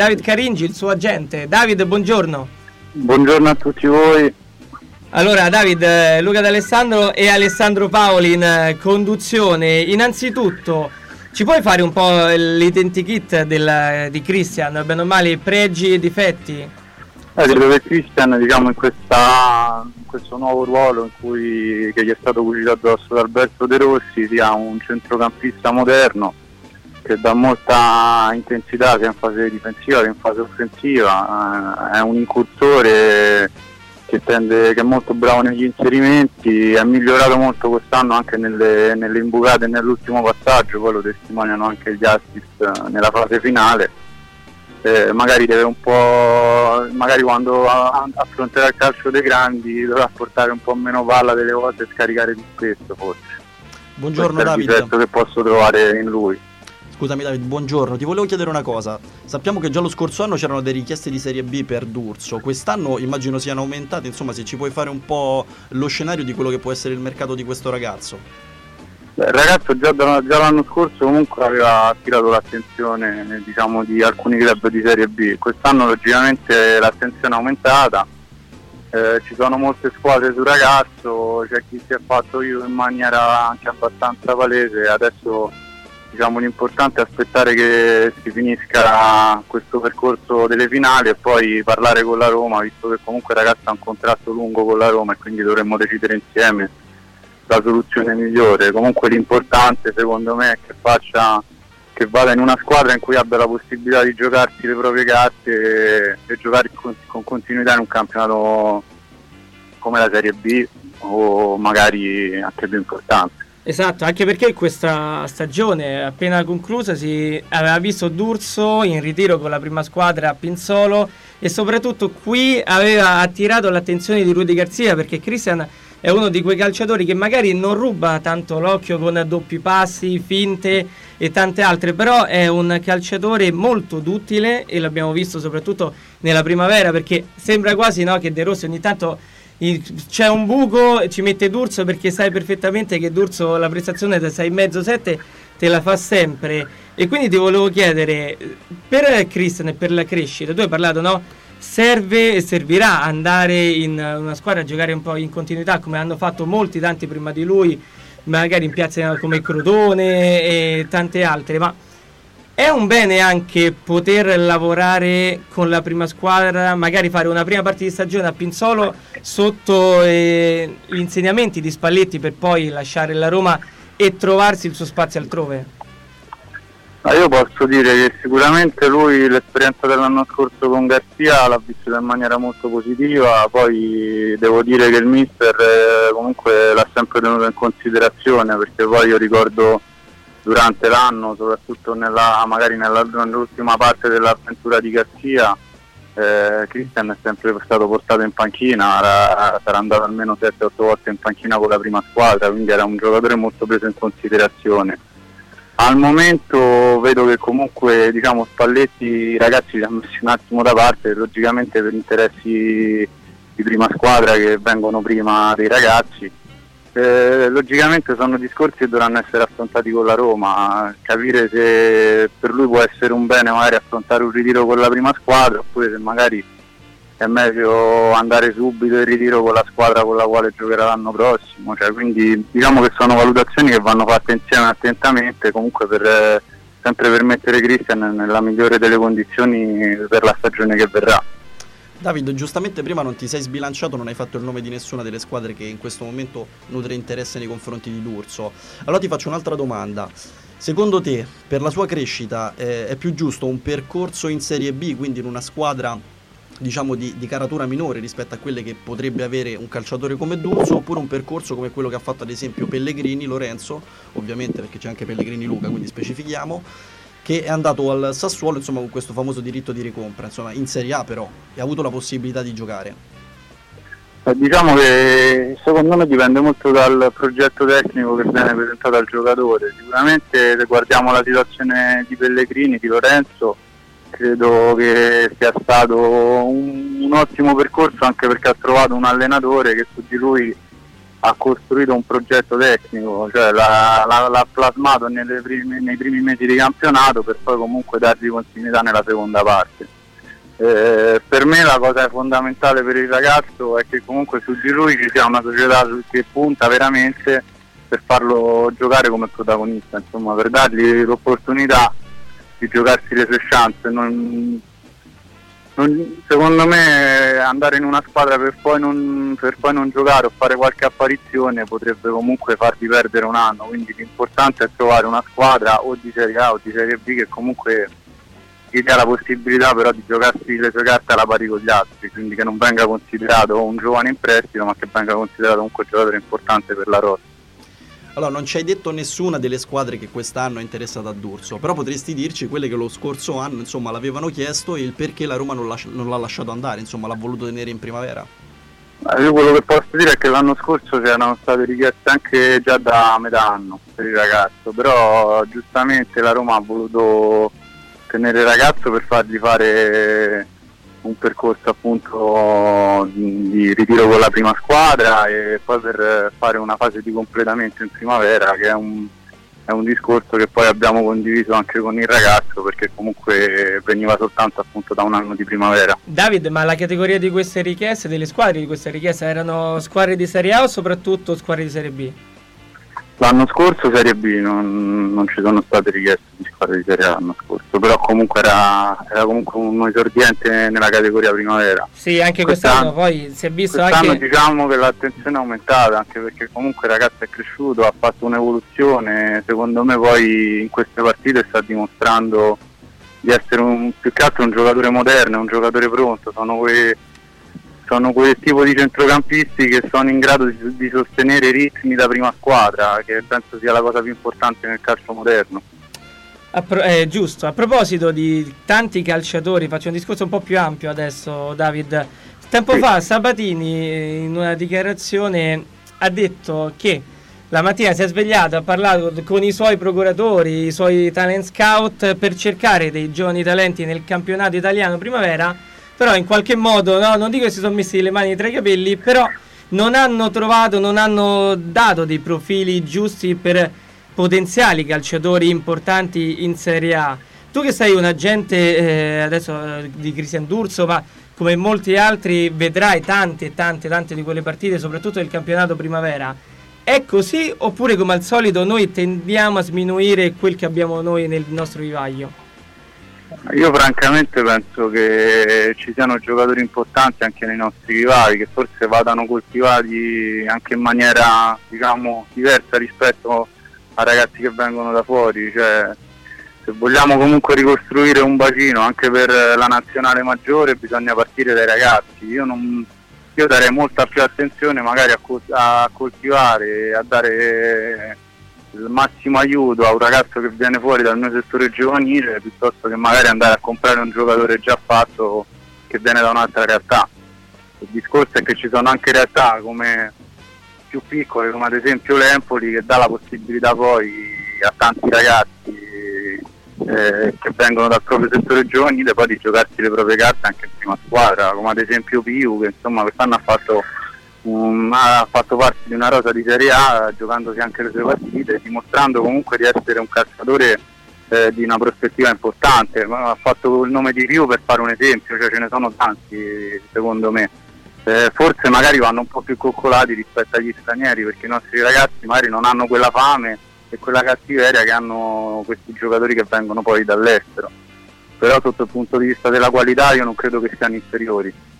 David Caringi, il suo agente. David, buongiorno. Buongiorno a tutti voi. Allora, David, Luca D'Alessandro e Alessandro Paoli in conduzione. Innanzitutto, ci puoi fare un po' l'identikit di Cristian, ben o male, pregi e difetti? Credo che Cristian, diciamo, in questo nuovo ruolo che gli è stato cucito addosso da Alberto De Rossi, sia un centrocampista moderno, che dà molta intensità sia in fase difensiva che in fase offensiva, è un incursore che è molto bravo negli inserimenti, è migliorato molto quest'anno anche nelle imbucate e nell'ultimo passaggio, poi lo testimoniano anche gli assist nella fase finale. Magari deve un po', magari quando affronterà il calcio dei grandi dovrà portare un po' meno palla delle volte e scaricare di spesso, forse. Buongiorno Davide. Questo è il difetto che posso trovare in lui. Scusami David, buongiorno, ti volevo chiedere una cosa. Sappiamo che già lo scorso anno c'erano delle richieste di Serie B per D'Urso, quest'anno immagino siano aumentate, insomma se ci puoi fare un po' lo scenario di quello che può essere il mercato di questo ragazzo. Il ragazzo già l'anno scorso comunque aveva attirato l'attenzione, diciamo, di alcuni club di Serie B, quest'anno logicamente l'attenzione è aumentata, ci sono molte squadre sul ragazzo, c'è chi si è fatto io in maniera anche abbastanza palese, adesso diciamo l'importante è aspettare che si finisca questo percorso delle finali e poi parlare con la Roma, visto che comunque il ragazzo ha un contratto lungo con la Roma e quindi dovremmo decidere insieme la soluzione migliore. Comunque l'importante secondo me è che vada in una squadra in cui abbia la possibilità di giocarsi le proprie carte e giocare con continuità in un campionato come la Serie B o magari anche più importante. Esatto, anche perché questa stagione appena conclusa si aveva visto D'Urso in ritiro con la prima squadra a Pinzolo e soprattutto qui aveva attirato l'attenzione di Rudy Garcia, perché Cristian è uno di quei calciatori che magari non ruba tanto l'occhio con doppi passi, finte e tante altre, però è un calciatore molto duttile e l'abbiamo visto soprattutto nella primavera, perché sembra quasi, no, che De Rossi ogni tanto c'è un buco, ci mette D'Urso, perché sai perfettamente che D'Urso la prestazione da 6,5-7 te la fa sempre. E quindi ti volevo chiedere, per Cristian e per la crescita, tu hai parlato, no? Serve e servirà andare in una squadra a giocare un po' in continuità, come hanno fatto molti tanti prima di lui, magari in piazze come Crotone e tante altre, ma è un bene anche poter lavorare con la prima squadra, magari fare una prima parte di stagione a Pinzolo sotto gli insegnamenti di Spalletti per poi lasciare la Roma e trovarsi il suo spazio altrove? Ma io posso dire che sicuramente lui l'esperienza dell'anno scorso con Garcia l'ha vissuta in maniera molto positiva, poi devo dire che il mister comunque l'ha sempre tenuto in considerazione, perché poi io ricordo durante l'anno, soprattutto nell'ultima parte dell'avventura di Garcia, Cristian è sempre stato portato in panchina, sarà andato almeno 7-8 volte in panchina con la prima squadra, quindi era un giocatore molto preso in considerazione. Al momento vedo che comunque, diciamo, Spalletti i ragazzi li ha messi un attimo da parte, logicamente per interessi di prima squadra che vengono prima dei ragazzi. Logicamente sono discorsi che dovranno essere affrontati con la Roma, capire se per lui può essere un bene magari affrontare un ritiro con la prima squadra oppure se magari è meglio andare subito in ritiro con la squadra con la quale giocherà l'anno prossimo, cioè, quindi diciamo che sono valutazioni che vanno fatte insieme attentamente, comunque per sempre per mettere Cristian nella migliore delle condizioni per la stagione che verrà. David, giustamente prima non ti sei sbilanciato, non hai fatto il nome di nessuna delle squadre che in questo momento nutre interesse nei confronti di D'Urso. Allora ti faccio un'altra domanda. Secondo te, per la sua crescita, è più giusto un percorso in Serie B, quindi in una squadra diciamo di caratura minore rispetto a quelle che potrebbe avere un calciatore come D'Urso, oppure un percorso come quello che ha fatto ad esempio Pellegrini, Lorenzo, ovviamente perché c'è anche Pellegrini Luca, quindi specifichiamo, che è andato al Sassuolo, insomma, con questo famoso diritto di ricompra, insomma, in Serie A però, e ha avuto la possibilità di giocare? Diciamo che secondo me dipende molto dal progetto tecnico che viene presentato al giocatore. Sicuramente se guardiamo la situazione di Pellegrini, di Lorenzo, credo che sia stato un ottimo percorso, anche perché ha trovato un allenatore che su di lui ha costruito un progetto tecnico, cioè l'ha plasmato nei primi mesi di campionato, per poi comunque dargli continuità nella seconda parte. Per me la cosa fondamentale per il ragazzo è che comunque su di lui ci sia una società che punta veramente per farlo giocare come protagonista, insomma, per dargli l'opportunità di giocarsi le sue chance. Secondo me andare in una squadra per poi non giocare o fare qualche apparizione potrebbe comunque farti perdere un anno, quindi l'importante è trovare una squadra o di Serie A o di Serie B che comunque gli dia la possibilità però di giocarsi le sue carte alla pari con gli altri, quindi che non venga considerato un giovane in prestito ma che venga considerato comunque un giocatore importante per la rosa. Allora, non ci hai detto nessuna delle squadre che quest'anno è interessata a D'Urso, però potresti dirci quelle che lo scorso anno, insomma, l'avevano chiesto e il perché la Roma non l'ha lasciato andare, insomma, l'ha voluto tenere in primavera. Io quello che posso dire è che l'anno scorso c'erano state richieste anche già da metà anno per il ragazzo, però giustamente la Roma ha voluto tenere il ragazzo per fargli fare un percorso appunto di ritiro con la prima squadra e poi per fare una fase di completamento in primavera, che è un discorso che poi abbiamo condiviso anche con il ragazzo, perché comunque veniva soltanto appunto da un anno di primavera. David, ma la categoria di queste richieste, delle squadre di queste richieste, erano squadre di Serie A o soprattutto squadre di Serie B? L'anno scorso Serie B, non ci sono state richieste di squadre di Serie A l'anno scorso, però comunque era comunque un esordiente nella categoria primavera. Sì, anche quest'anno poi si è visto anche... diciamo che l'attenzione è aumentata, anche perché comunque il ragazzo è cresciuto, ha fatto un'evoluzione, secondo me poi in queste partite sta dimostrando di essere più che altro un giocatore moderno, un giocatore pronto, sono quel tipo di centrocampisti che sono in grado di sostenere i ritmi da prima squadra, che penso sia la cosa più importante nel calcio moderno. Giusto, a proposito di tanti calciatori, faccio un discorso un po' più ampio adesso, David. Tempo sì. Fa Sabatini in una dichiarazione ha detto che la mattina si è svegliato, ha parlato con i suoi procuratori, i suoi talent scout, per cercare dei giovani talenti nel campionato italiano primavera. Però in qualche modo, no, non dico che si sono messi le mani tra i capelli, però non hanno dato dei profili giusti per potenziali calciatori importanti in Serie A. Tu che sei un agente adesso di Cristian D'Urso, ma come molti altri vedrai tante di quelle partite, soprattutto del campionato primavera. È così oppure come al solito noi tendiamo a sminuire quel che abbiamo noi nel nostro vivaio? Io francamente penso che ci siano giocatori importanti anche nei nostri rivali, che forse vadano coltivati anche in maniera, diciamo, diversa rispetto a ragazzi che vengono da fuori. Cioè, se vogliamo comunque ricostruire un bacino anche per la nazionale maggiore, bisogna partire dai ragazzi. Io darei molta più attenzione magari a coltivare, a dare il massimo aiuto a un ragazzo che viene fuori dal mio settore giovanile, piuttosto che magari andare a comprare un giocatore già fatto che viene da un'altra realtà. Il discorso è che ci sono anche realtà come più piccole, come ad esempio l'Empoli, che dà la possibilità poi a tanti ragazzi che vengono dal proprio settore giovanile poi di giocarsi le proprie carte anche in prima squadra, come ad esempio Piu, che insomma quest'anno ha fatto parte di una rosa di Serie A, giocandosi anche le sue partite, dimostrando comunque di essere un calciatore di una prospettiva importante. Ha fatto il nome di Rio per fare un esempio, cioè ce ne sono tanti secondo me. Forse magari vanno un po' più coccolati rispetto agli stranieri, perché i nostri ragazzi magari non hanno quella fame e quella cattiveria che hanno questi giocatori che vengono poi dall'estero, però sotto il punto di vista della qualità io non credo che siano inferiori.